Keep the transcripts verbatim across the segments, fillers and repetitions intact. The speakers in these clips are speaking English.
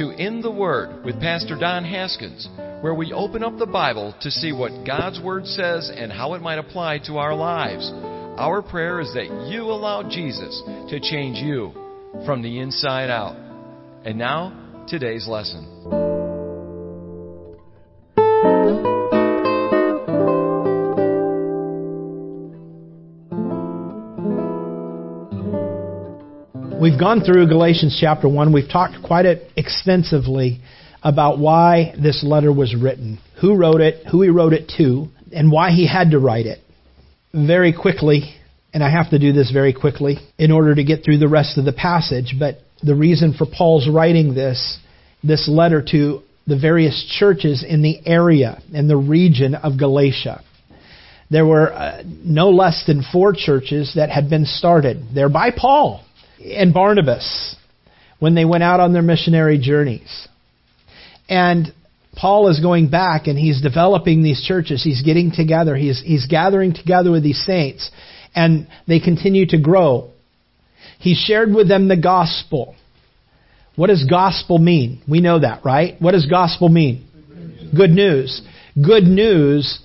to In the Word with Pastor Don Haskins, where we open up the Bible to see what God's Word says and how it might apply to our lives. Our prayer is that you allow Jesus to change you from the inside out. And now, today's lesson. We've gone through Galatians chapter one. We've talked quite extensively about why this letter was written, who wrote it, who he wrote it to, and why he had to write it. Very quickly, and I have to do this very quickly in order to get through the rest of the passage, but the reason for Paul's writing this, this letter to the various churches in the area, in the region of Galatia. There were uh, no less than four churches that had been started there by Paul and Barnabas when they went out on their missionary journeys. And Paul is going back and he's developing these churches. He's getting together. He's, he's gathering together with these saints. And they continue to grow. He shared with them the gospel. What does gospel mean? We know that, right? What does gospel mean? Good news. Good news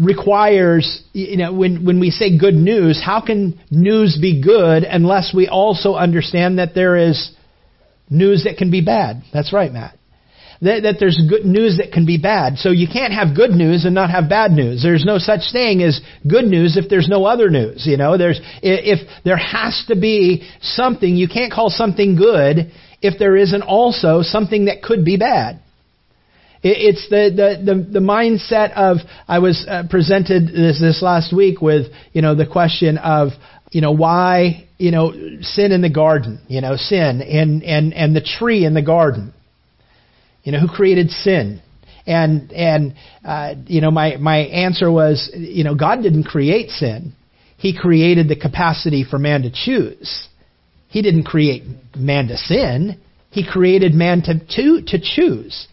requires, you know, when, when we say good news, how can news be good unless we also understand that there is news that can be bad? That's right, Matt. That, that there's good news that can be bad. So you can't have good news and not have bad news. There's no such thing as good news if there's no other news. You know, there's if there has to be something. You can't call something good if there isn't also something that could be bad. It's the, the, the, the mindset of, I was uh, presented this, this last week with, you know, the question of, you know, why, you know, sin in the garden, you know, sin and, and, and the tree in the garden, you know, who created sin? And, and, uh, you know, my, my answer was, you know, God didn't create sin. He created the capacity for man to choose. He didn't create man to sin. He created man to, to, to choose.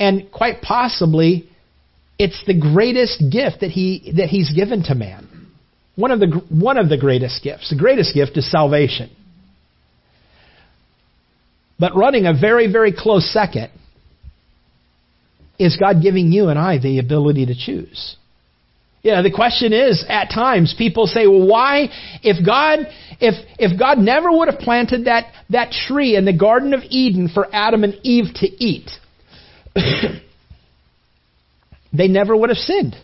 And quite possibly, it's the greatest gift that he that he's given to man. One of the one of the greatest gifts. The greatest gift is salvation. But running a very, very close second is God giving you and I the ability to choose. You know, the question is, at times, people say, well, why, if God, if if God never would have planted that, that tree in the Garden of Eden for Adam and Eve to eat, they never would have sinned.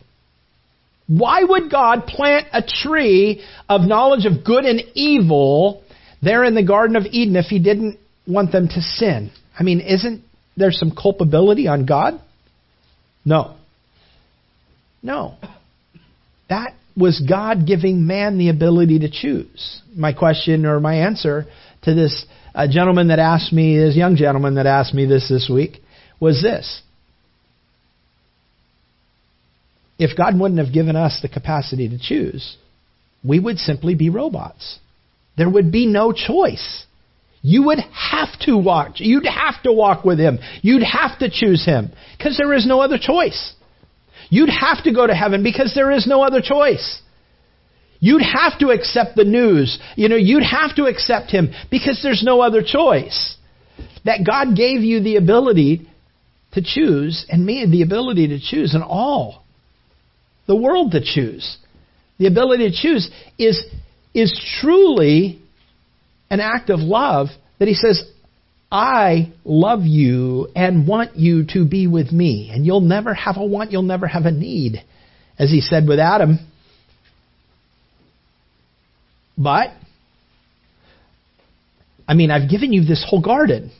Why would God plant a tree of knowledge of good and evil there in the Garden of Eden if he didn't want them to sin? I mean, isn't there some culpability on God? No. No. That was God giving man the ability to choose. My question or my answer to this uh, gentleman that asked me, this young gentleman that asked me this this week, was this. If God wouldn't have given us the capacity to choose, we would simply be robots. There would be no choice. You would have to walk. You'd have to walk with him. You'd have to choose him because there is no other choice. You'd have to go to heaven because there is no other choice. You'd have to accept the news. You know, you'd have to accept him because there's no other choice. That God gave you the ability to choose, and me the ability to choose, and all the world to choose. The ability to choose is, is truly an act of love that he says, I love you and want you to be with me. And you'll never have a want, you'll never have a need, as he said with Adam. But, I mean, I've given you this whole garden.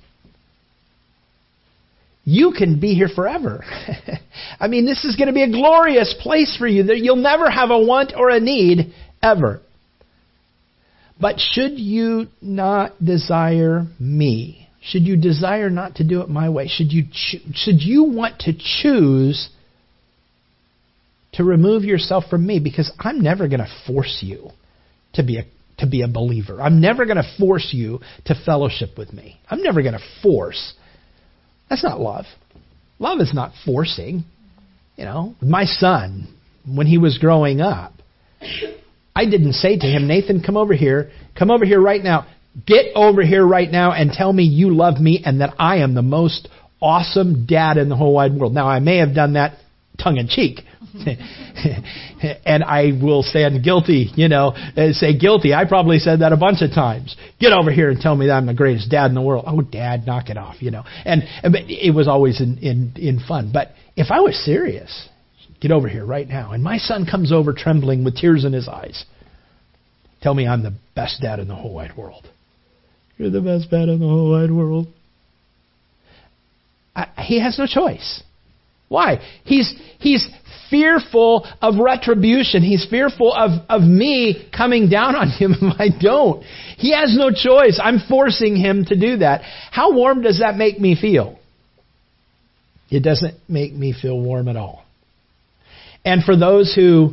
You can be here forever. I mean, this is going to be a glorious place for you. You'll never have a want or a need ever. But should you not desire me? Should you desire not to do it my way? Should you cho- should you want to choose to remove yourself from me? Because I'm never going to force you to be a to be a believer. I'm never going to force you to fellowship with me. I'm never going to force. That's not love. Love is not forcing. You know, my son, when he was growing up, I didn't say to him, Nathan, come over here. Come over here right now. Get over here right now and tell me you love me and that I am the most awesome dad in the whole wide world. Now, I may have done that tongue-in-cheek. And I will stand guilty, you know, and say guilty. I probably said that a bunch of times. Get over here and tell me that I'm the greatest dad in the world. Oh, Dad, knock it off, you know. And, and it was always in, in, in fun. But if I was serious, get over here right now. And my son comes over trembling with tears in his eyes. Tell me I'm the best dad in the whole wide world. You're the best dad in the whole wide world. I, he has no choice. Why? He's he's fearful of retribution. He's fearful of, of me coming down on him if I don't. He has no choice. I'm forcing him to do that. How warm does that make me feel? It doesn't make me feel warm at all. And for those who...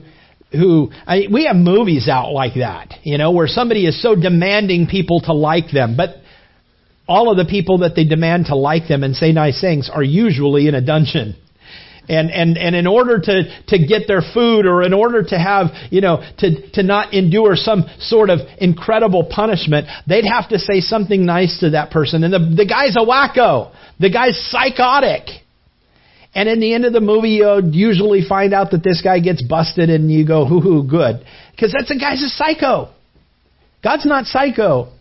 Who I, we have movies out like that, you know, where somebody is so demanding people to like them. But all of the people that they demand to like them and say nice things are usually in a dungeon. And and, and in order to, to get their food or in order to have, you know, to, to not endure some sort of incredible punishment, they'd have to say something nice to that person. And the, the guy's a wacko. The guy's psychotic. And in the end of the movie, you usually find out that this guy gets busted and you go, hoo hoo, good. Because that's a guy's a psycho. God's not psycho.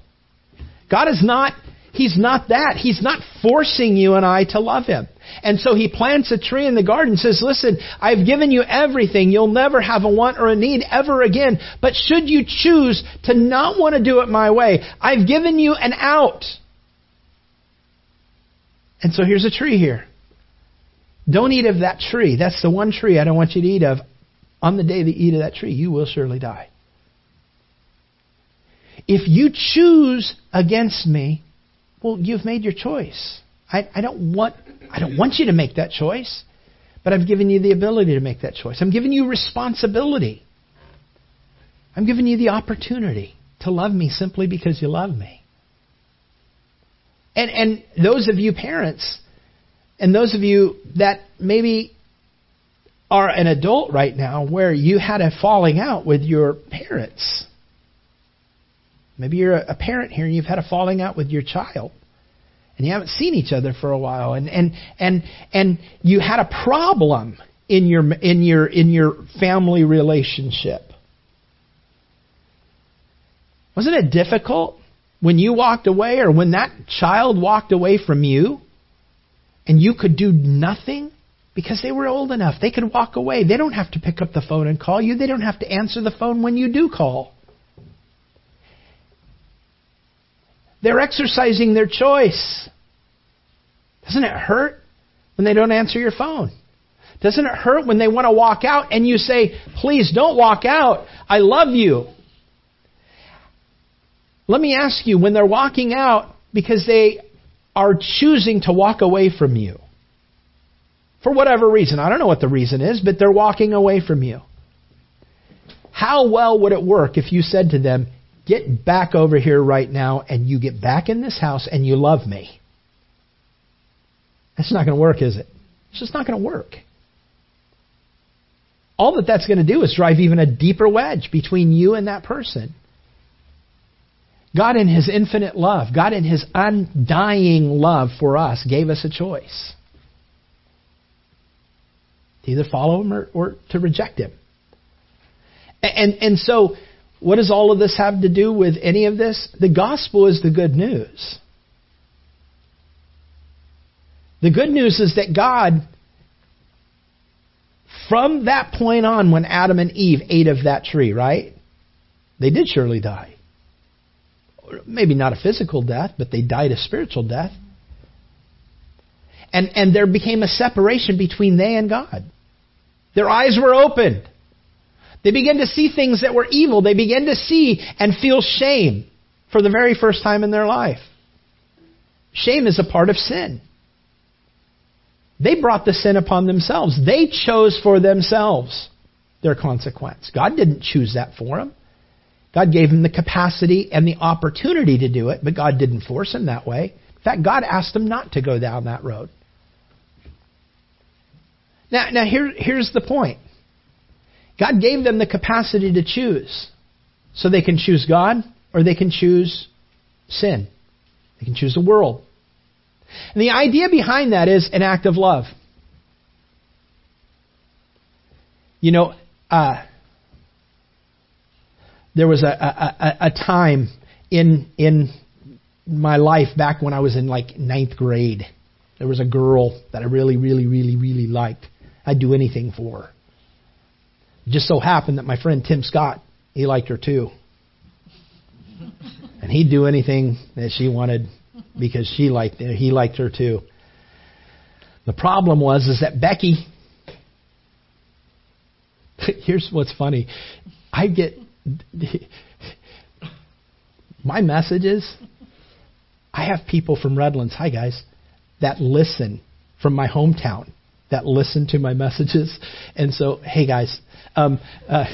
God is not, he's not that. He's not forcing you and I to love him. And so he plants a tree in the garden and says, listen, I've given you everything. You'll never have a want or a need ever again. But should you choose to not want to do it my way, I've given you an out. And so here's a tree here. Don't eat of that tree. That's the one tree I don't want you to eat of. On the day that you eat of that tree, you will surely die. If you choose against me, well, you've made your choice. I, I don't want, I don't want you to make that choice, but I've given you the ability to make that choice. I'm giving you responsibility. I'm giving you the opportunity to love me simply because you love me. And and those of you parents... And those of you that maybe are an adult right now where you had a falling out with your parents. Maybe you're a parent here and you've had a falling out with your child. And you haven't seen each other for a while. And and and, and you had a problem in your in your in your family relationship. Wasn't it difficult when you walked away or when that child walked away from you? And you could do nothing because they were old enough. They could walk away. They don't have to pick up the phone and call you. They don't have to answer the phone when you do call. They're exercising their choice. Doesn't it hurt when they don't answer your phone? Doesn't it hurt when they want to walk out and you say, please don't walk out. I love you. Let me ask you, when they're walking out because they... are choosing to walk away from you for whatever reason. I don't know what the reason is, but they're walking away from you. How well would it work if you said to them, get back over here right now and you get back in this house and you love me? That's not going to work, is it? It's just not going to work. All that that's going to do is drive even a deeper wedge between you and that person. God in His infinite love, God in His undying love for us, gave us a choice. To either follow Him or, or to reject Him. And, and so, what does all of this have to do with any of this? The gospel is the good news. The good news is that God, from that point on when Adam and Eve ate of that tree, right? They did surely die. Maybe not a physical death, but they died a spiritual death. And and there became a separation between they and God. Their eyes were opened. They began to see things that were evil. They began to see and feel shame for the very first time in their life. Shame is a part of sin. They brought the sin upon themselves. They chose for themselves their consequence. God didn't choose that for them. God gave him the capacity and the opportunity to do it, but God didn't force him that way. In fact, God asked him not to go down that road. Now, now here, here's the point. God gave them the capacity to choose. So they can choose God or they can choose sin. They can choose the world. And the idea behind that is an act of love. You know, uh, there was a, a, a time in in my life back when I was in like ninth grade. There was a girl that I really, really, really, really liked. I'd do anything for her. It just so happened that my friend Tim Scott, he liked her too. And he'd do anything that she wanted because she liked he liked her too. The problem was is that Becky, here's what's funny. I get my messages. I have people from Redlands, hi guys, that listen from my hometown, that listen to my messages. And so, hey guys, um, uh,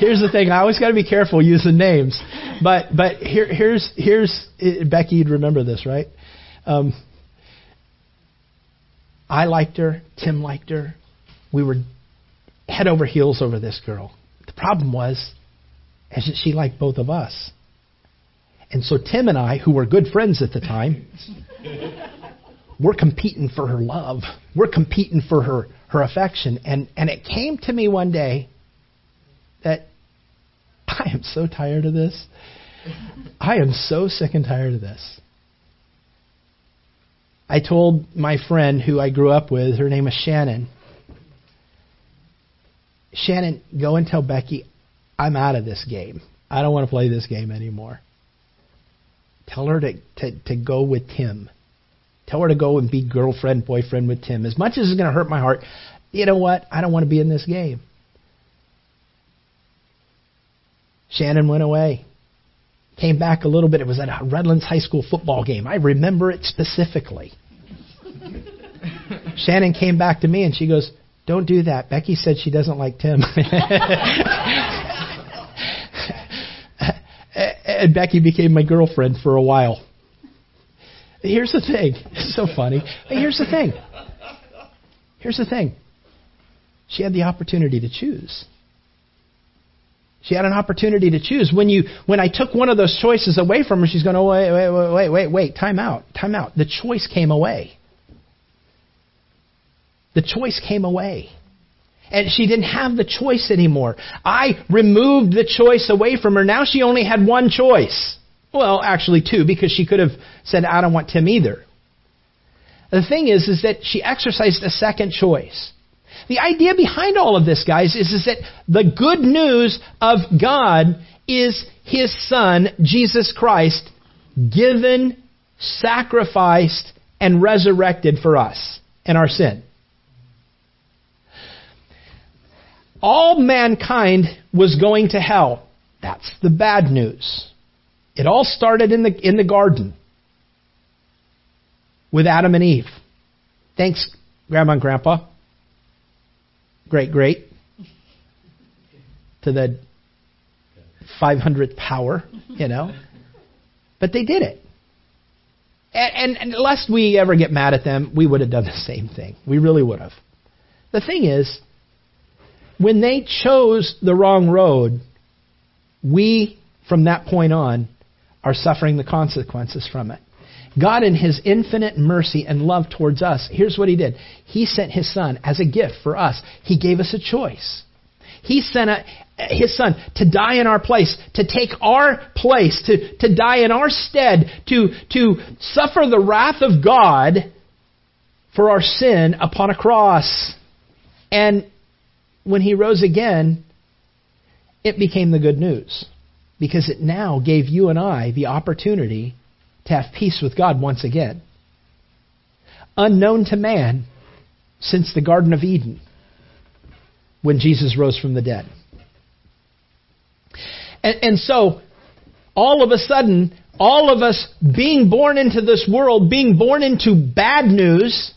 here's the thing. I always got to be careful using names, but but here here's here's it, Becky. You'd remember this, right? Um, I liked her. Tim liked her. We were head over heels over this girl. The problem was, is that she liked both of us. And so Tim and I, who were good friends at the time, we're competing for her love. We're competing for her, her affection. And, and it came to me one day that I am so tired of this. I am so sick and tired of this. I told my friend who I grew up with, her name is Shannon, Shannon, go and tell Becky, I'm out of this game. I don't want to play this game anymore. Tell her to, to, to go with Tim. Tell her to go and be girlfriend, boyfriend with Tim. As much as it's going to hurt my heart, you know what? I don't want to be in this game. Shannon went away. Came back a little bit. It was at a Redlands High School football game. I remember it specifically. Shannon came back to me and she goes, don't do that. Becky said she doesn't like Tim. And Becky became my girlfriend for a while. Here's the thing. It's so funny. Here's the thing. Here's the thing. She had the opportunity to choose. She had an opportunity to choose. When you, when I took one of those choices away from her, she's going, oh, wait, wait, wait, wait, wait. Time out. Time out. The choice came away. The choice came away. And she didn't have the choice anymore. I removed the choice away from her. Now she only had one choice. Well, actually two, because she could have said, I don't want Tim either. The thing is, is that she exercised a second choice. The idea behind all of this, guys, is, is that the good news of God is His Son, Jesus Christ, given, sacrificed, and resurrected for us and our sin. All mankind was going to hell. That's the bad news. It all started in the in the garden with Adam and Eve. Thanks, Grandma and Grandpa. Great, great. To the five hundredth power, you know. But they did it. And, and, and lest we ever get mad at them, we would have done the same thing. We really would have. The thing is, when they chose the wrong road, we, from that point on, are suffering the consequences from it. God, in His infinite mercy and love towards us, here's what He did. He sent His Son as a gift for us. He gave us a choice. He sent a, His Son to die in our place, to take our place, to, to die in our stead, to, to suffer the wrath of God for our sin upon a cross. And when He rose again, it became the good news because it now gave you and I the opportunity to have peace with God once again. Unknown to man since the Garden of Eden when Jesus rose from the dead. And, and so all of a sudden, all of us being born into this world, being born into bad news,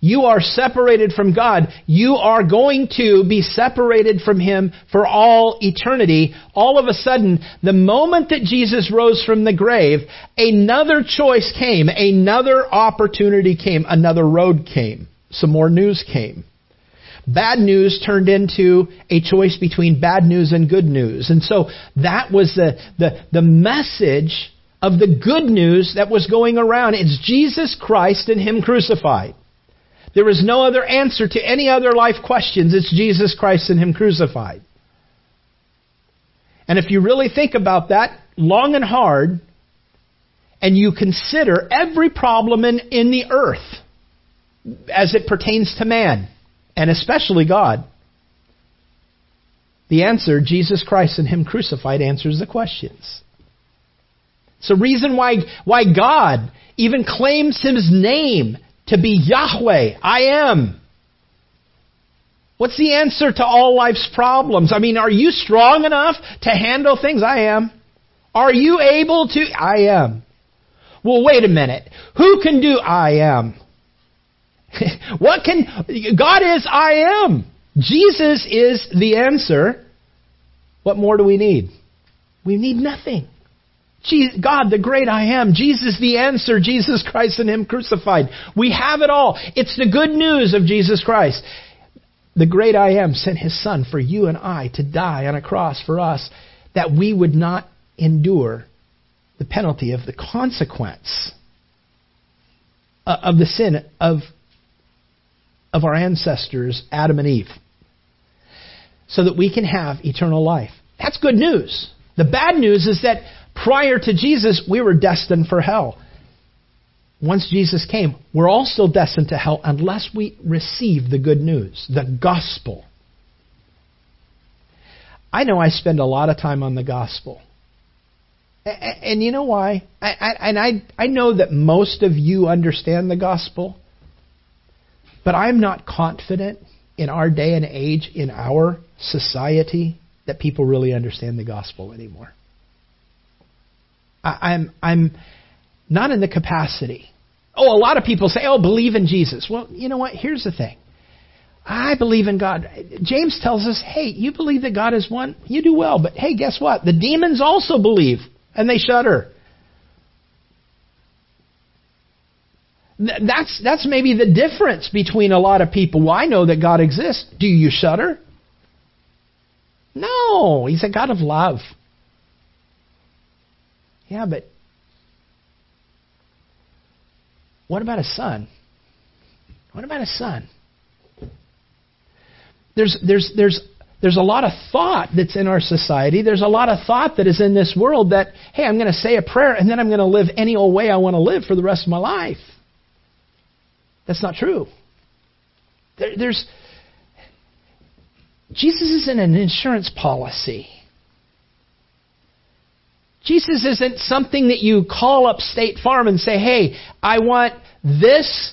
you are separated from God. You are going to be separated from Him for all eternity. All of a sudden, the moment that Jesus rose from the grave, another choice came, another opportunity came, another road came, some more news came. bad news turned into a choice between bad news and good news. And so that was the, the, the message of the good news that was going around. It's Jesus Christ and Him crucified. There is no other answer to any other life questions. It's Jesus Christ and Him crucified. And if you really think about that long and hard, and you consider every problem in, in the earth as it pertains to man, and especially God, the answer, Jesus Christ and Him crucified, answers the questions. It's the reason why, why God even claims His name to be Yahweh, I am. What's the answer to all life's problems? I mean, are you strong enough to handle things? I am. Are you able to? I am. Well, wait a minute. Who can do? I am. What can? God is I am. Jesus is the answer. What more do we need? We need nothing. God, the great I am. Jesus, the answer. Jesus Christ and Him crucified. We have it all. It's the good news of Jesus Christ. The great I am sent His Son for you and I to die on a cross for us, that we would not endure the penalty of the consequence of the sin of, of our ancestors, Adam and Eve, so that we can have eternal life. That's good news. The bad news is that prior to Jesus, we were destined for hell. Once Jesus came, we're all still destined to hell unless we receive the good news, the gospel. I know I spend a lot of time on the gospel. And you know why? I, I, and I, I know that most of you understand the gospel, but I'm not confident in our day and age, in our society, that people really understand the gospel anymore. I, I'm I'm not in the capacity. Oh, a lot of people say, oh, believe in Jesus. Well, you know what? Here's the thing. I believe in God. James tells us, hey, you believe that God is one? You do well. But hey, guess what? The demons also believe, and they shudder. That's, that's maybe the difference between a lot of people. Well, I know that God exists. Do you shudder? No. He's a God of love. Yeah, but what about a son? What about a son? There's there's there's there's a lot of thought that's in our society. There's a lot of thought that is in this world that, hey, I'm going to say a prayer and then I'm going to live any old way I want to live for the rest of my life. That's not true. There, there's Jesus isn't an insurance policy. Jesus isn't something that you call up State Farm and say, hey, I want this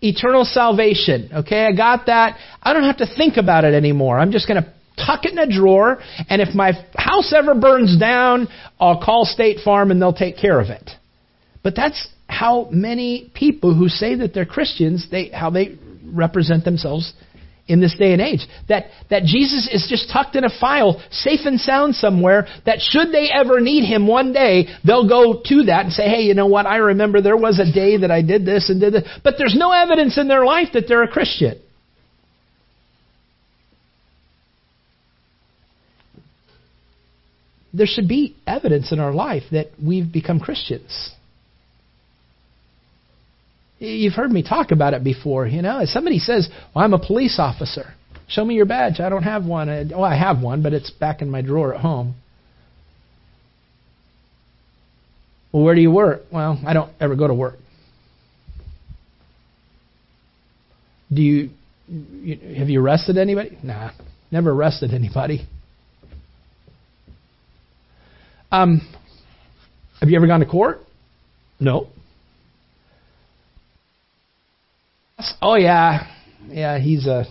eternal salvation. Okay, I got that. I don't have to think about it anymore. I'm just going to tuck it in a drawer, and if my house ever burns down, I'll call State Farm and they'll take care of it. But that's how many people who say that they're Christians, they how they represent themselves in this day and age, that, that Jesus is just tucked in a file, safe and sound somewhere, that should they ever need Him one day, they'll go to that and say, hey, you know what, I remember there was a day that I did this and did this. But there's no evidence in their life that they're a Christian. There should be evidence in our life that we've become Christians. You've heard me talk about it before, you know. If somebody says, well, I'm a police officer. Show me your badge. I don't have one. I, well, I have one, but it's back in my drawer at home. Well, where do you work? Well, I don't ever go to work. Do you, you have you arrested anybody? Nah, never arrested anybody. Um, have you ever gone to court? No. Oh, yeah, yeah, he's a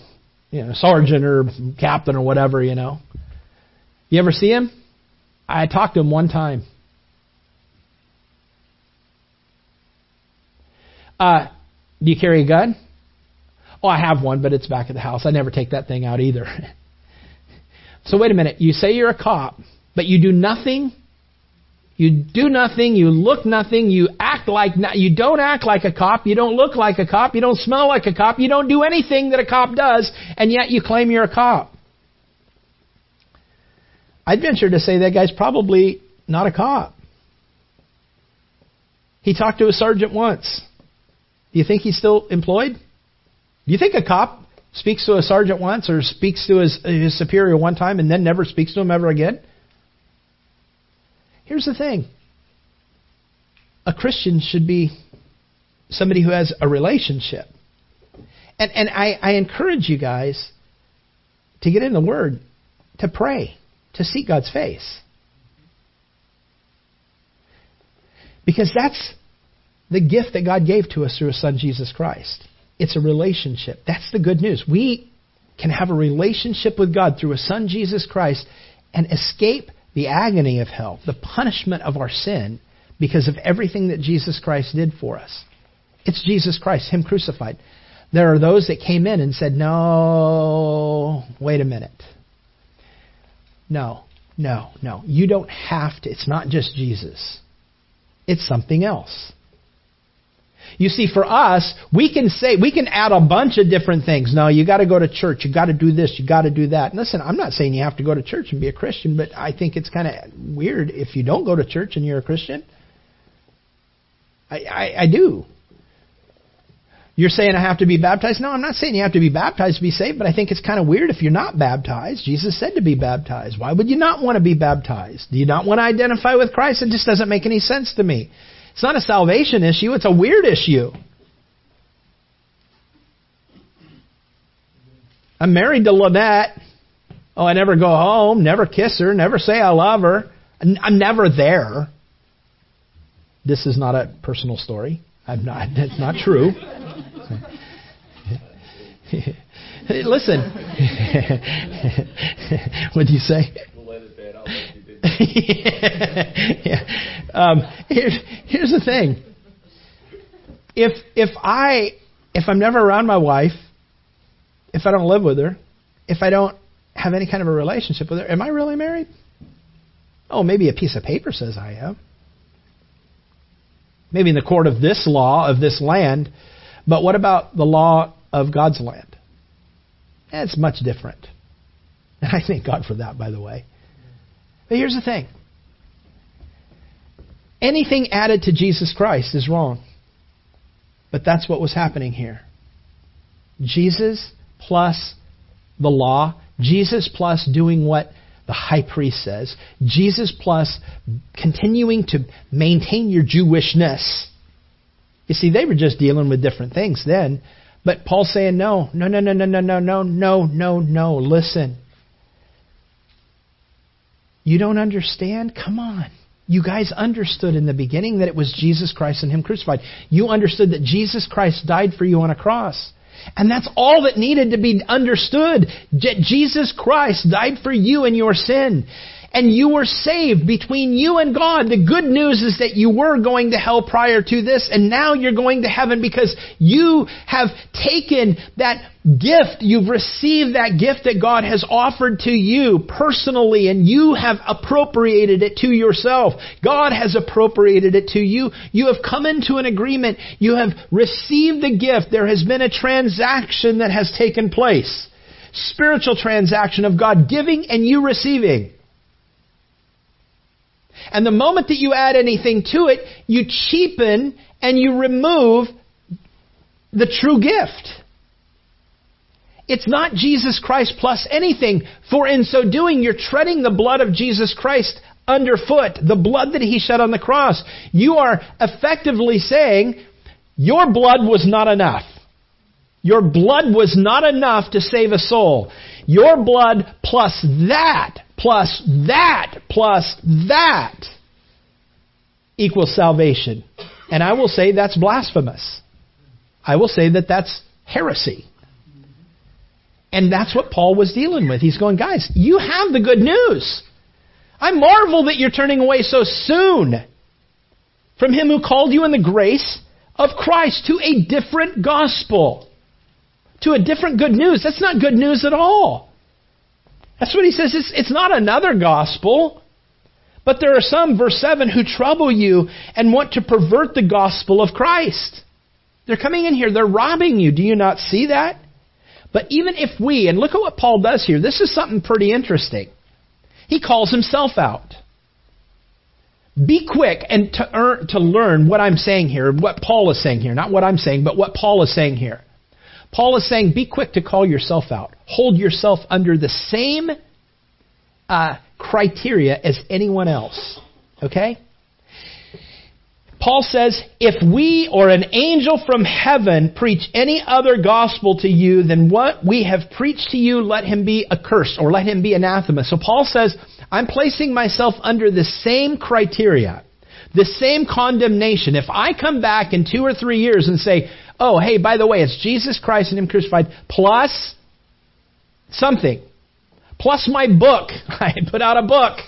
you know, sergeant or captain or whatever, you know. You ever see him? I talked to him one time. Uh, do you carry a gun? Oh, I have one, but it's back at the house. I never take that thing out either. So wait a minute. You say you're a cop, but you do nothing You do nothing, you look nothing, you act like no, you don't act like a cop, you don't look like a cop, you don't smell like a cop, you don't do anything that a cop does, and yet you claim you're a cop. I'd venture to say that guy's probably not a cop. He talked to a sergeant once. Do you think he's still employed? Do you think a cop speaks to a sergeant once or speaks to his, his superior one time and then never speaks to him ever again? Here's the thing. A Christian should be somebody who has a relationship. And and I, I encourage you guys to get in the Word, to pray, to seek God's face. Because that's the gift that God gave to us through His Son, Jesus Christ. It's a relationship. That's the good news. We can have a relationship with God through His Son, Jesus Christ, and escape the agony of hell, the punishment of our sin, because of everything that Jesus Christ did for us. It's Jesus Christ, Him crucified. There are those that came in and said, no, wait a minute. No, no, no. You don't have to. It's not just Jesus. It's something else. You see, for us, we can say, we can add a bunch of different things. No, you got to go to church. You got to do this. You got to do that. And listen, I'm not saying you have to go to church and be a Christian, but I think it's kind of weird if you don't go to church and you're a Christian. I, I, I do. You're saying I have to be baptized? No, I'm not saying you have to be baptized to be saved, but I think it's kind of weird if you're not baptized. Jesus said to be baptized. Why would you not want to be baptized? Do you not want to identify with Christ? It just doesn't make any sense to me. It's not a salvation issue. It's a weird issue. I'm married to Lynette. Oh, I never go home, never kiss her, never say I love her. I'm never there. This is not a personal story. I'm not. That's not true. Listen. What do you say? We'll let it bed. I'll let you do it. Yeah. Um, here, here's the thing. If if I if I'm never around my wife, if I don't live with her, if I don't have any kind of a relationship with her, am I really married? Oh, maybe a piece of paper says I am. Maybe in the court of this law, of this land. But what about the law of God's land? It's much different. And I thank God for that, by the way. But here's the thing. Anything added to Jesus Christ is wrong. But that's what was happening here. Jesus plus the law. Jesus plus doing what the high priest says. Jesus plus continuing to maintain your Jewishness. You see, they were just dealing with different things then. But Paul's saying, no, no, no, no, no, no, no, no, no, no, no. Listen. You don't understand? Come on. You guys understood in the beginning that it was Jesus Christ and Him crucified. You understood that Jesus Christ died for you on a cross. And that's all that needed to be understood. Je- Jesus Christ died for you and your sin. And you were saved between you and God. The good news is that you were going to hell prior to this, and now you're going to heaven because you have taken that gift. You've received that gift that God has offered to you personally, and you have appropriated it to yourself. God has appropriated it to you. You have come into an agreement. You have received the gift. There has been a transaction that has taken place. Spiritual transaction of God giving and you receiving. And the moment that you add anything to it, you cheapen and you remove the true gift. It's not Jesus Christ plus anything, for in so doing, you're treading the blood of Jesus Christ underfoot, the blood that He shed on the cross. You are effectively saying, your blood was not enough. Your blood was not enough to save a soul. Your blood plus that plus that, plus that equals salvation. And I will say that's blasphemous. I will say that that's heresy. And that's what Paul was dealing with. He's going, guys, you have the good news. I marvel that you're turning away so soon from Him who called you in the grace of Christ to a different gospel, to a different good news. That's not good news at all. That's what he says. It's, it's not another gospel, But there are some, verse seven, who trouble you and want to pervert the gospel of Christ. They're coming in here. They're robbing you. Do you not see that? But even if we, and look at what Paul does here. This is something pretty interesting. He calls himself out. Be quick and to, earn, to learn what I'm saying here, what Paul is saying here. Not what I'm saying, but what Paul is saying here. Paul is saying, be quick to call yourself out. Hold yourself under the same uh, criteria as anyone else. Okay? Paul says, if we or an angel from heaven preach any other gospel to you than what we have preached to you, let him be accursed or let him be anathema. So Paul says, I'm placing myself under the same criteria, the same condemnation. If I come back in two or three years and say, oh, hey, by the way, it's Jesus Christ and Him crucified, plus something, plus my book. I put out a book.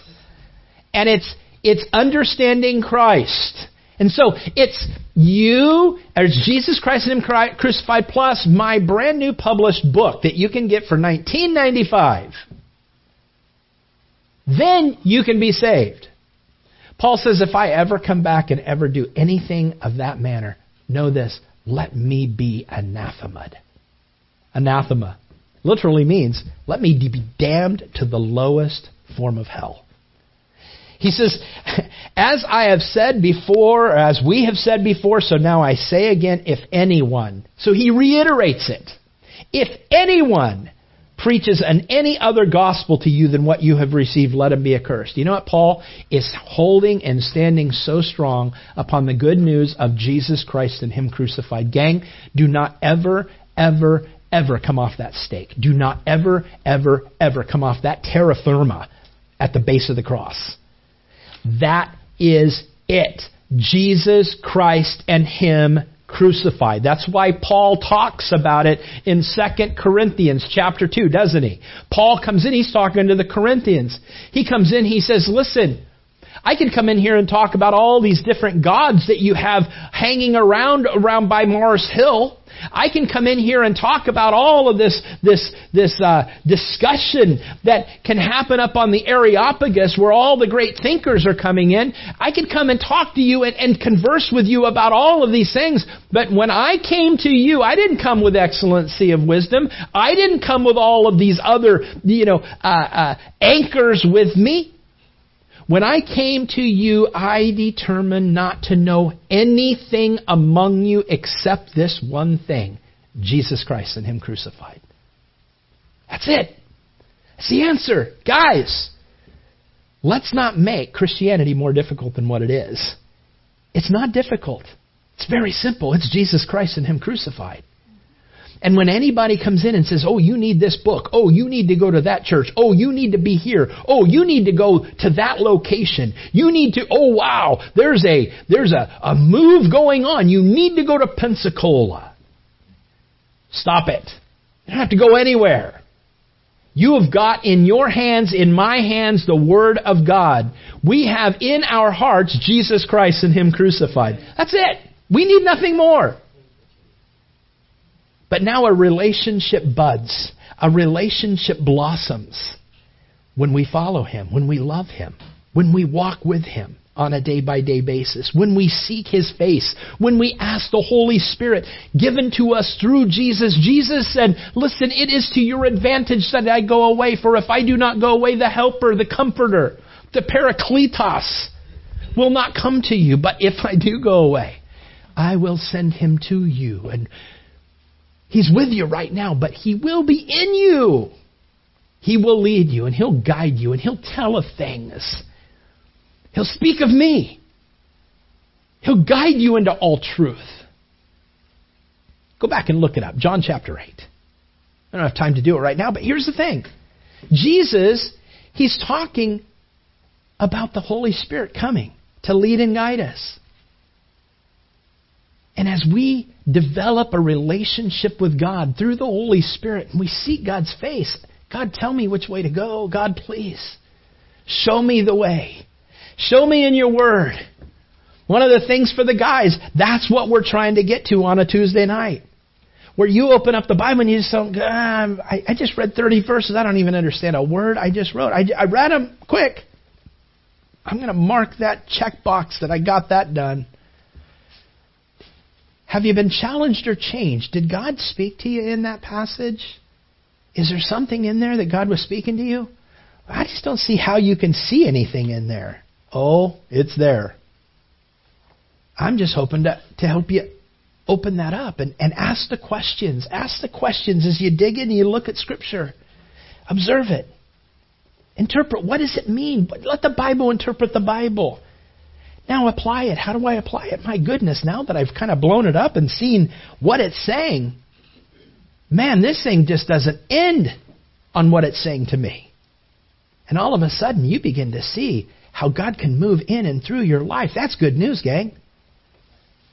And it's it's understanding Christ. And so it's you, or Jesus Christ and Him crucified, plus my brand new published book that you can get for nineteen ninety-five dollars. Then you can be saved. Paul says, if I ever come back and ever do anything of that manner, know this, let me be anathemaed. Anathema literally means, let me be damned to the lowest form of hell. He says, as I have said before, or as we have said before, so now I say again, if anyone. So he reiterates it. If anyone preaches an any other gospel to you than what you have received, let him be accursed. You know what? Paul is holding and standing so strong upon the good news of Jesus Christ and Him crucified. Gang, do not ever, ever, ever come off that stake. Do not ever, ever, ever come off that terra firma at the base of the cross. That is it. Jesus Christ and Him crucified. That's why Paul talks about it in Second Corinthians chapter two, doesn't he? Paul comes in, he's talking to the Corinthians. He comes in, he says, listen, I can come in here and talk about all these different gods that you have hanging around around by Mars Hill. I can come in here and talk about all of this this this uh, discussion that can happen up on the Areopagus where all the great thinkers are coming in. I can come and talk to you and, and converse with you about all of these things. But when I came to you, I didn't come with excellency of wisdom. I didn't come with all of these other you know uh, uh, anchors with me. When I came to you, I determined not to know anything among you except this one thing, Jesus Christ and Him crucified. That's it. That's the answer. Guys, let's not make Christianity more difficult than what it is. It's not difficult. It's very simple. It's Jesus Christ and Him crucified. And when anybody comes in and says, oh, you need this book. Oh, you need to go to that church. Oh, you need to be here. Oh, you need to go to that location. You need to, oh, wow, there's a there's a, a move going on. You need to go to Pensacola. Stop it. You don't have to go anywhere. You have got in your hands, in my hands, the Word of God. We have in our hearts Jesus Christ and Him crucified. That's it. We need nothing more. But now a relationship buds, a relationship blossoms when we follow Him, when we love Him, when we walk with Him on a day-by-day basis, when we seek His face, when we ask the Holy Spirit given to us through Jesus. Jesus said, listen, it is to your advantage that I go away, for if I do not go away, the Helper, the Comforter, the Parakletos will not come to you. But if I do go away, I will send Him to you. And He's with you right now, but He will be in you. He will lead you, and He'll guide you, and He'll tell of things. He'll speak of me. He'll guide you into all truth. Go back and look it up. John chapter eight. I don't have time to do it right now, but here's the thing. Jesus, He's talking about the Holy Spirit coming to lead and guide us. And as we develop a relationship with God through the Holy Spirit, and we seek God's face, God, tell me which way to go. God, please, show me the way. Show me in your Word. One of the things for the guys, that's what we're trying to get to on a Tuesday night, where you open up the Bible and you just don't, ah, I, I just read thirty verses. I don't even understand a word I just wrote. I, I read them quick. I'm going to mark that checkbox that I got that done. Have you been challenged or changed? Did God speak to you in that passage? Is there something in there that God was speaking to you? I just don't see how you can see anything in there. Oh, it's there. I'm just hoping to, to help you open that up and, and ask the questions. Ask the questions as you dig in and you look at Scripture. Observe it. Interpret. What does it mean? Let the Bible interpret the Bible. Now apply it. How do I apply it? My goodness, now that I've kind of blown it up and seen what it's saying, man, this thing just doesn't end on what it's saying to me. And all of a sudden, you begin to see how God can move in and through your life. That's good news, gang.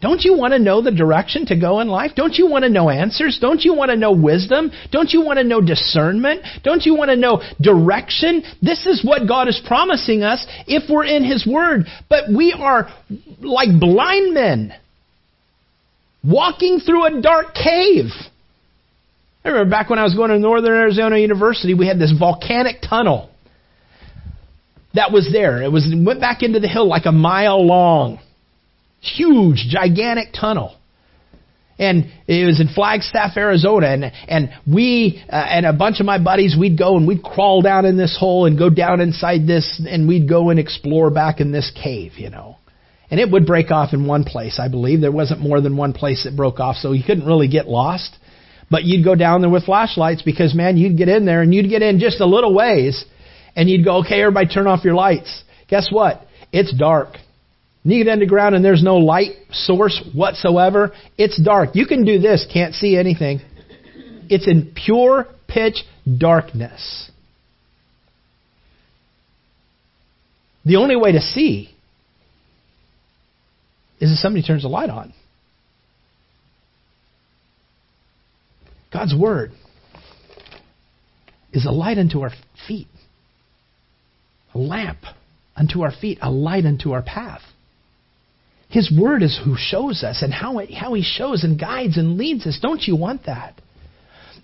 Don't you want to know the direction to go in life? Don't you want to know answers? Don't you want to know wisdom? Don't you want to know discernment? Don't you want to know direction? This is what God is promising us if we're in His Word. But we are like blind men walking through a dark cave. I remember back when I was going to Northern Arizona University, we had this volcanic tunnel that was there. It was it went back into the hill like a mile long. Huge, gigantic tunnel. And it was in Flagstaff, Arizona. And, and we uh, and a bunch of my buddies, we'd go and we'd crawl down in this hole and go down inside this. And we'd go and explore back in this cave, you know. And it would break off in one place, I believe. There wasn't more than one place that broke off, so you couldn't really get lost. But you'd go down there with flashlights because, man, you'd get in there and you'd get in just a little ways. And you'd go, okay, everybody turn off your lights. Guess what? It's dark. And you get underground and there's no light source whatsoever. It's dark. You can do this, can't see anything. It's in pure pitch darkness. The only way to see is if somebody turns the light on. God's Word is a light unto our feet. A lamp unto our feet, a light unto our path. His Word is who shows us and how it, how He shows and guides and leads us. Don't you want that?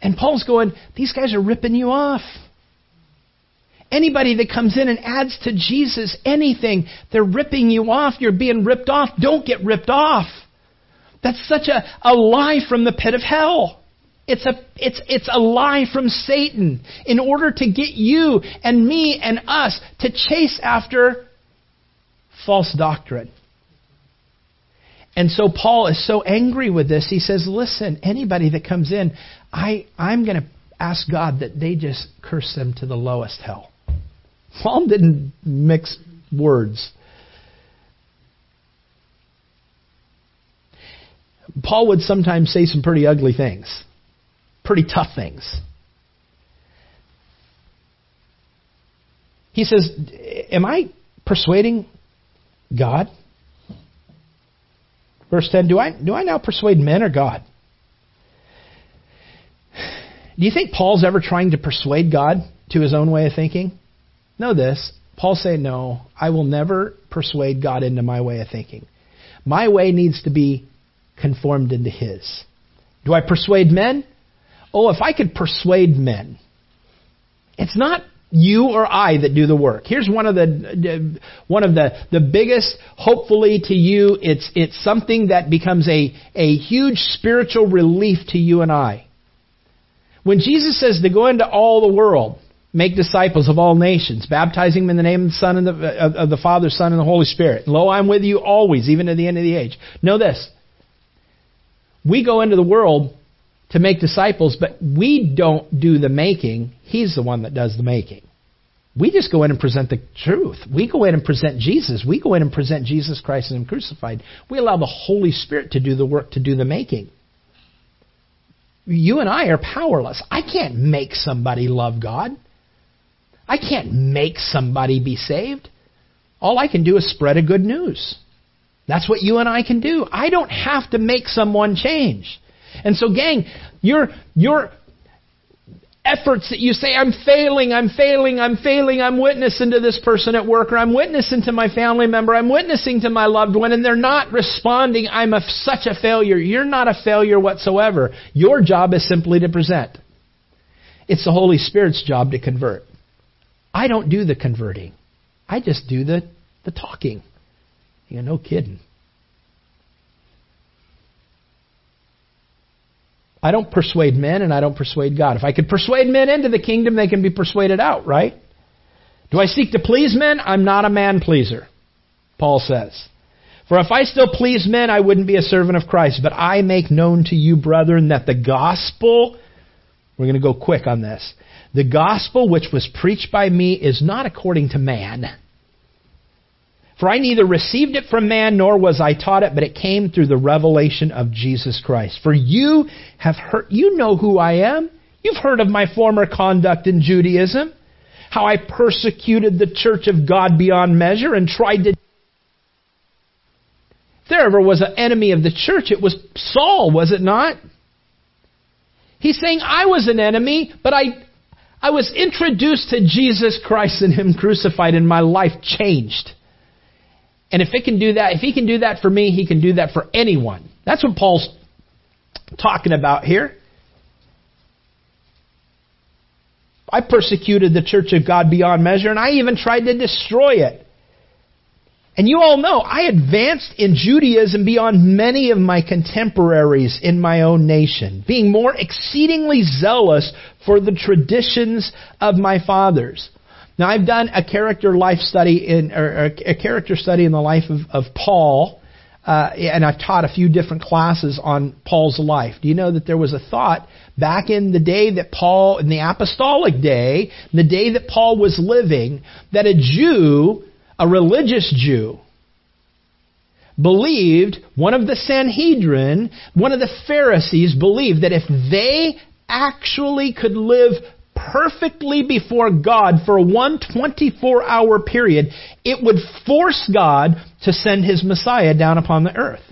And Paul's going, these guys are ripping you off. Anybody that comes in and adds to Jesus anything, they're ripping you off. You're being ripped off. Don't get ripped off. That's such a, a lie from the pit of hell. It's a it's it's a lie from Satan in order to get you and me and us to chase after false doctrine. And so Paul is so angry with this. He says, listen, anybody that comes in, I, I'm going to ask God that they just curse them to the lowest hell. Paul didn't mix words. Paul would sometimes say some pretty ugly things. Pretty tough things. He says, am I persuading God? Verse ten, do I do I now persuade men or God? Do you think Paul's ever trying to persuade God to his own way of thinking? Know this. Paul said, no, I will never persuade God into my way of thinking. My way needs to be conformed into His. Do I persuade men? Oh, if I could persuade men. It's not you or I that do the work. Here's one of the one of the, the biggest, hopefully to you, it's it's something that becomes a, a huge spiritual relief to you and I. When Jesus says to go into all the world, make disciples of all nations, baptizing them in the name of the Son and the, of, of the Father, Son, and the Holy Spirit. Lo, I'm with you always, even to the end of the age. Know this. We go into the world to make disciples, but we don't do the making. He's the one that does the making. We just go in and present the truth. We go in and present Jesus. We go in and present Jesus Christ and Him crucified. We allow the Holy Spirit to do the work, to do the making. You and I are powerless. I can't make somebody love God. I can't make somebody be saved. All I can do is spread a good news. That's what you and I can do. I don't have to make someone change. And so, gang, your your efforts that you say, I'm failing, I'm failing, I'm failing, I'm witnessing to this person at work, or I'm witnessing to my family member, I'm witnessing to my loved one, and they're not responding, I'm a, such a failure. You're not a failure whatsoever. Your job is simply to present. It's the Holy Spirit's job to convert. I don't do the converting. I just do the the talking. You know, no kidding. I don't persuade men and I don't persuade God. If I could persuade men into the kingdom, they can be persuaded out, right? Do I seek to please men? I'm not a man pleaser, Paul says. For if I still please men, I wouldn't be a servant of Christ. But I make known to you, brethren, that the gospel, we're going to go quick on this, the gospel which was preached by me is not according to man. For I neither received it from man, nor was I taught it, but it came through the revelation of Jesus Christ. For you have heard, you know who I am. You've heard of my former conduct in Judaism, how I persecuted the church of God beyond measure and tried to... If there ever was an enemy of the church, it was Saul, was it not? He's saying, I was an enemy, but I, I was introduced to Jesus Christ and Him crucified, and my life changed. And if it can do that, if He can do that for me, He can do that for anyone. That's what Paul's talking about here. I persecuted the church of God beyond measure, and I even tried to destroy it. And you all know, I advanced in Judaism beyond many of my contemporaries in my own nation, being more exceedingly zealous for the traditions of my fathers. Now, I've done a character life study in, or a character study in the life of, of Paul, uh, and I've taught a few different classes on Paul's life. Do you know that there was a thought back in the day that Paul, in the apostolic day, the day that Paul was living, that a Jew... a religious Jew believed, one of the Sanhedrin, one of the Pharisees believed that if they actually could live perfectly before God for one twenty-four hour period, it would force God to send His Messiah down upon the earth.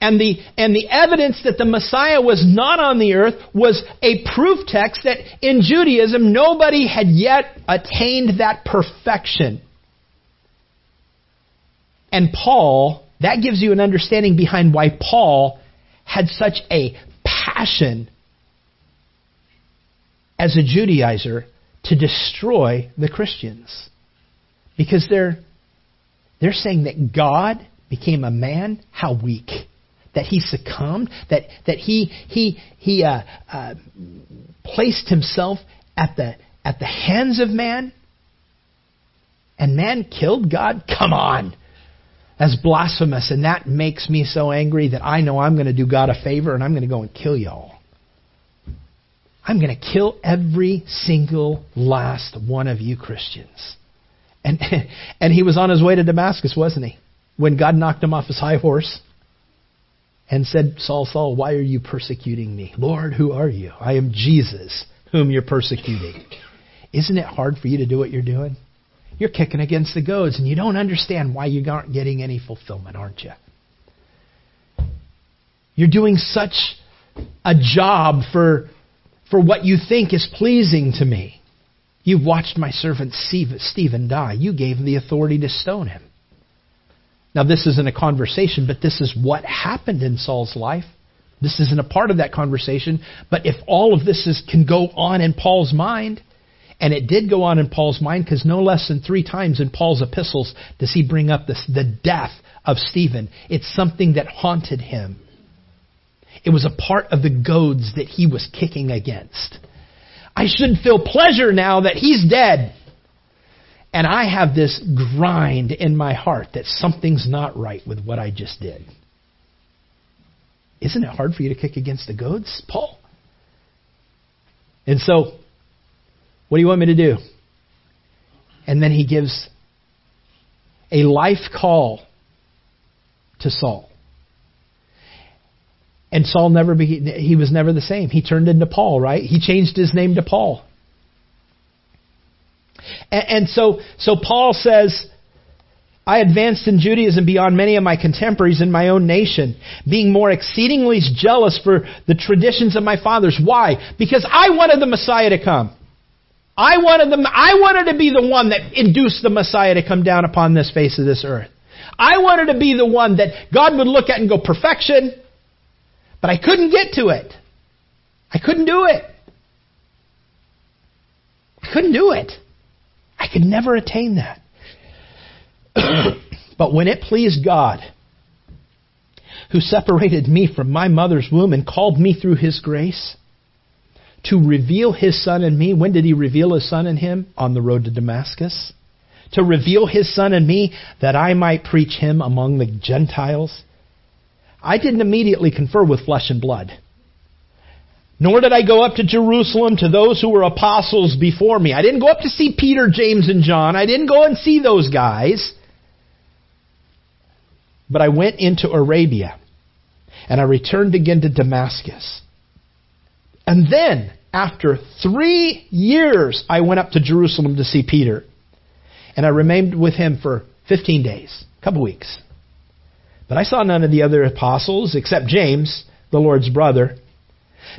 And the and the evidence that the Messiah was not on the earth was a proof text that in Judaism nobody had yet attained that perfection. And Paul, that gives you an understanding behind why Paul had such a passion as a Judaizer to destroy the Christians. Because they're they're saying that God became a man, how weak. That He succumbed, that that he he he uh, uh, placed Himself at the at the hands of man, and man killed God. Come on, that's blasphemous, and that makes me so angry that I know I'm going to do God a favor and I'm going to go and kill y'all. I'm going to kill every single last one of you Christians. And and he was on his way to Damascus, wasn't he? When God knocked him off his high horse. And said, Saul, Saul, why are you persecuting me? Lord, who are you? I am Jesus, whom you're persecuting. Isn't it hard for you to do what you're doing? You're kicking against the goads, and you don't understand why you aren't getting any fulfillment, aren't you? You're doing such a job for, for what you think is pleasing to me. You've watched my servant Stephen die. You gave him the authority to stone him. Now, this isn't a conversation, but this is what happened in Saul's life. This isn't a part of that conversation. But if all of this is, can go on in Paul's mind, and it did go on in Paul's mind, because no less than three times in Paul's epistles does he bring up this, the death of Stephen. It's something that haunted him. It was a part of the goads that he was kicking against. I should feel pleasure now that he's dead. And I have this grind in my heart that something's not right with what I just did. Isn't it hard for you to kick against the goads, Paul? And so, what do you want me to do? And then he gives a life call to Saul. And Saul never be, he was never the same. He turned into Paul, right? He changed his name to Paul. And so so Paul says, I advanced in Judaism beyond many of my contemporaries in my own nation, being more exceedingly jealous for the traditions of my fathers. Why? Because I wanted the Messiah to come. I wanted the, I wanted to be the one that induced the Messiah to come down upon this face of this earth. I wanted to be the one that God would look at and go, perfection. But I couldn't get to it. I couldn't do it. I couldn't do it. I could never attain that. But when it pleased God, who separated me from my mother's womb and called me through his grace, to reveal his son in me. When did he reveal his son in him? On the road to Damascus. To reveal his son in me, that I might preach him among the Gentiles. I didn't immediately confer with flesh and blood. Nor did I go up to Jerusalem to those who were apostles before me. I didn't go up to see Peter, James, and John. I didn't go and see those guys. But I went into Arabia, and I returned again to Damascus. And then, after three years, I went up to Jerusalem to see Peter. And I remained with him for fifteen days, a couple weeks. But I saw none of the other apostles except James, the Lord's brother.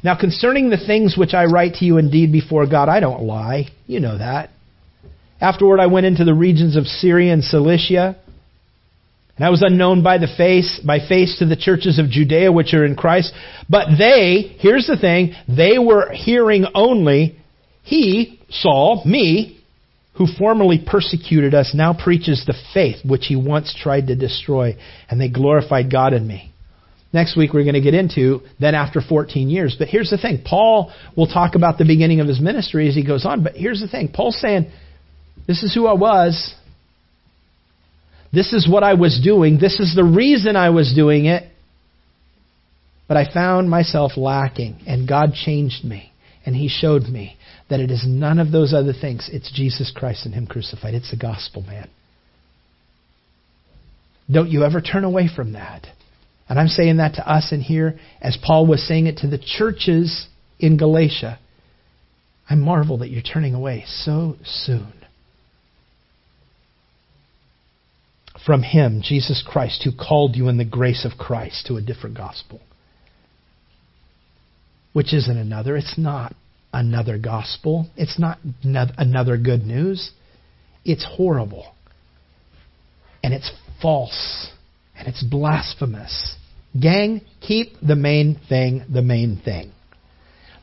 Now concerning the things which I write to you indeed before God, I don't lie. You know that. Afterward I went into the regions of Syria and Cilicia. And I was unknown by the face, by face to the churches of Judea which are in Christ. But they, here's the thing, they were hearing only, he, Saul, me, who formerly persecuted us, now preaches the faith which he once tried to destroy. And they glorified God in me. Next week we're going to get into, then after fourteen years. But here's the thing. Paul will talk about the beginning of his ministry as he goes on. But here's the thing. Paul's saying, this is who I was. This is what I was doing. This is the reason I was doing it. But I found myself lacking. And God changed me. And he showed me that it is none of those other things. It's Jesus Christ and him crucified. It's the gospel, man. Don't you ever turn away from that. And I'm saying that to us in here, as Paul was saying it to the churches in Galatia. I marvel that you're turning away so soon from him, Jesus Christ, who called you in the grace of Christ to a different gospel. Which isn't another. It's not another gospel. It's not another good news. It's horrible. And it's false. And it's blasphemous. Gang, keep the main thing the main thing.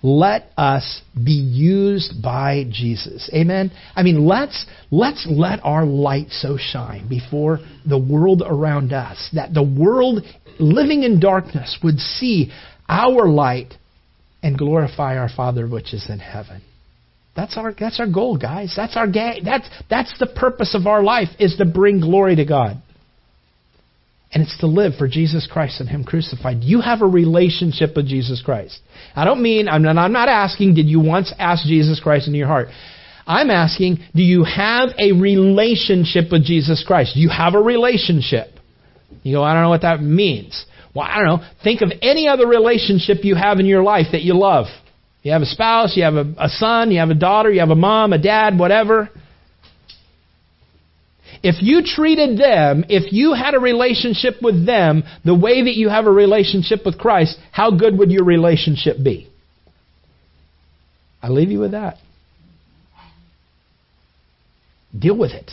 Let us be used by Jesus. Amen? I mean, let's, let's let our light so shine before the world around us, that the world living in darkness would see our light and glorify our Father which is in heaven. That's our, that's our goal, guys. That's our gang. That's, that's the purpose of our life, is to bring glory to God. And it's to live for Jesus Christ and him crucified. You have a relationship with Jesus Christ. I don't mean, I'm not, I'm not asking, did you once ask Jesus Christ into your heart? I'm asking, do you have a relationship with Jesus Christ? Do you have a relationship? You go, I don't know what that means. Well, I don't know. Think of any other relationship you have in your life that you love. You have a spouse, you have a, a son, you have a daughter, you have a mom, a dad, whatever. If you treated them, if you had a relationship with them the way that you have a relationship with Christ, how good would your relationship be? I leave you with that. Deal with it.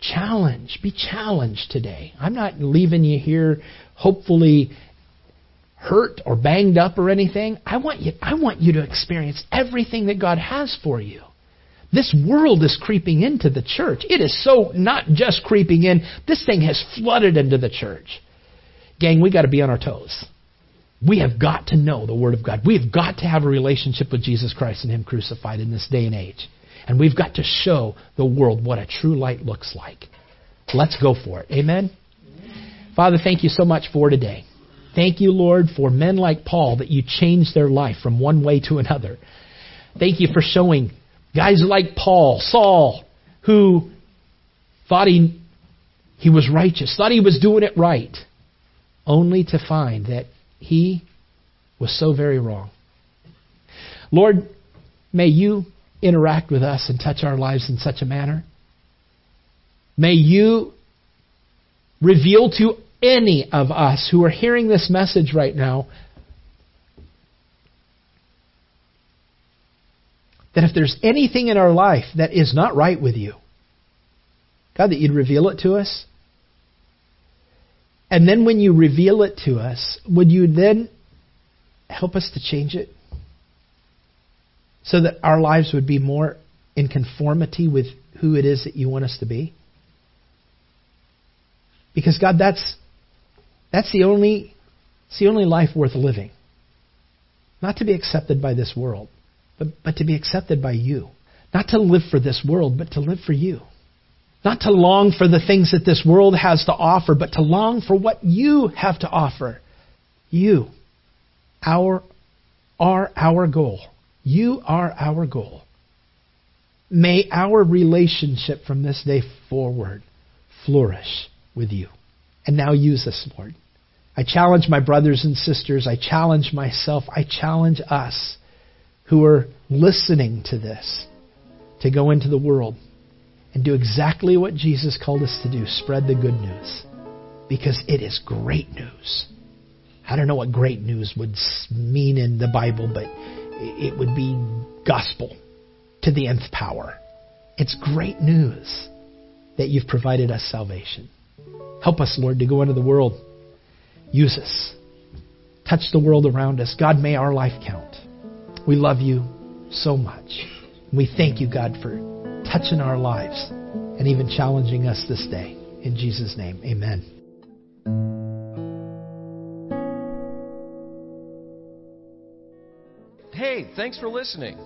Challenge. Be challenged today. I'm not leaving you here hopefully hurt or banged up or anything. I want you, I want you to experience everything that God has for you. This world is creeping into the church. It is so not just creeping in. This thing has flooded into the church. Gang, we got to be on our toes. We have got to know the Word of God. We have got to have a relationship with Jesus Christ and him crucified in this day and age. And we've got to show the world what a true light looks like. Let's go for it. Amen? Father, thank you so much for today. Thank you, Lord, for men like Paul, that you changed their life from one way to another. Thank you for showing guys like Paul, Saul, who thought he, he was righteous, thought he was doing it right, only to find that he was so very wrong. Lord, may you interact with us and touch our lives in such a manner. May you reveal to any of us who are hearing this message right now that if there's anything in our life that is not right with you, God, that you'd reveal it to us. And then when you reveal it to us, would you then help us to change it so that our lives would be more in conformity with who it is that you want us to be? Because God, that's that's the only it's the only life worth living. Not to be accepted by this world, but, but to be accepted by you. Not to live for this world, but to live for you. Not to long for the things that this world has to offer, but to long for what you have to offer. You our, are our goal. You are our goal. May our relationship from this day forward flourish with you. And now use us, Lord. I challenge my brothers and sisters. I challenge myself. I challenge us who are listening to this to go into the world and do exactly what Jesus called us to do. Spread the good news, because it is great news. I don't know what great news would mean in the Bible, but it would be gospel to the nth power. It's great news that you've provided us salvation. Help us, Lord, to go into the world. Use us. Touch the world around us. God, may our life count. We love you so much. We thank you, God, for touching our lives and even challenging us this day. In Jesus' name, amen. Hey, thanks for listening.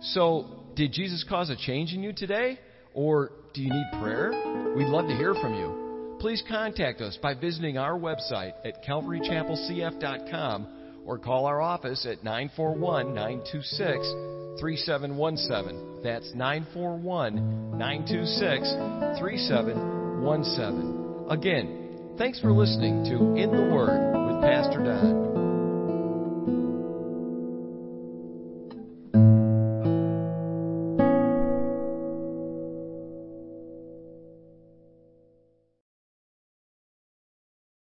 So, did Jesus cause a change in you today? Or do you need prayer? We'd love to hear from you. Please contact us by visiting our website at calvary chapel c f dot com or call our office at nine four one, nine two six, three seven one seven. That's nine four one, nine two six, three seven one seven. Again, thanks for listening to In the Word with Pastor Don.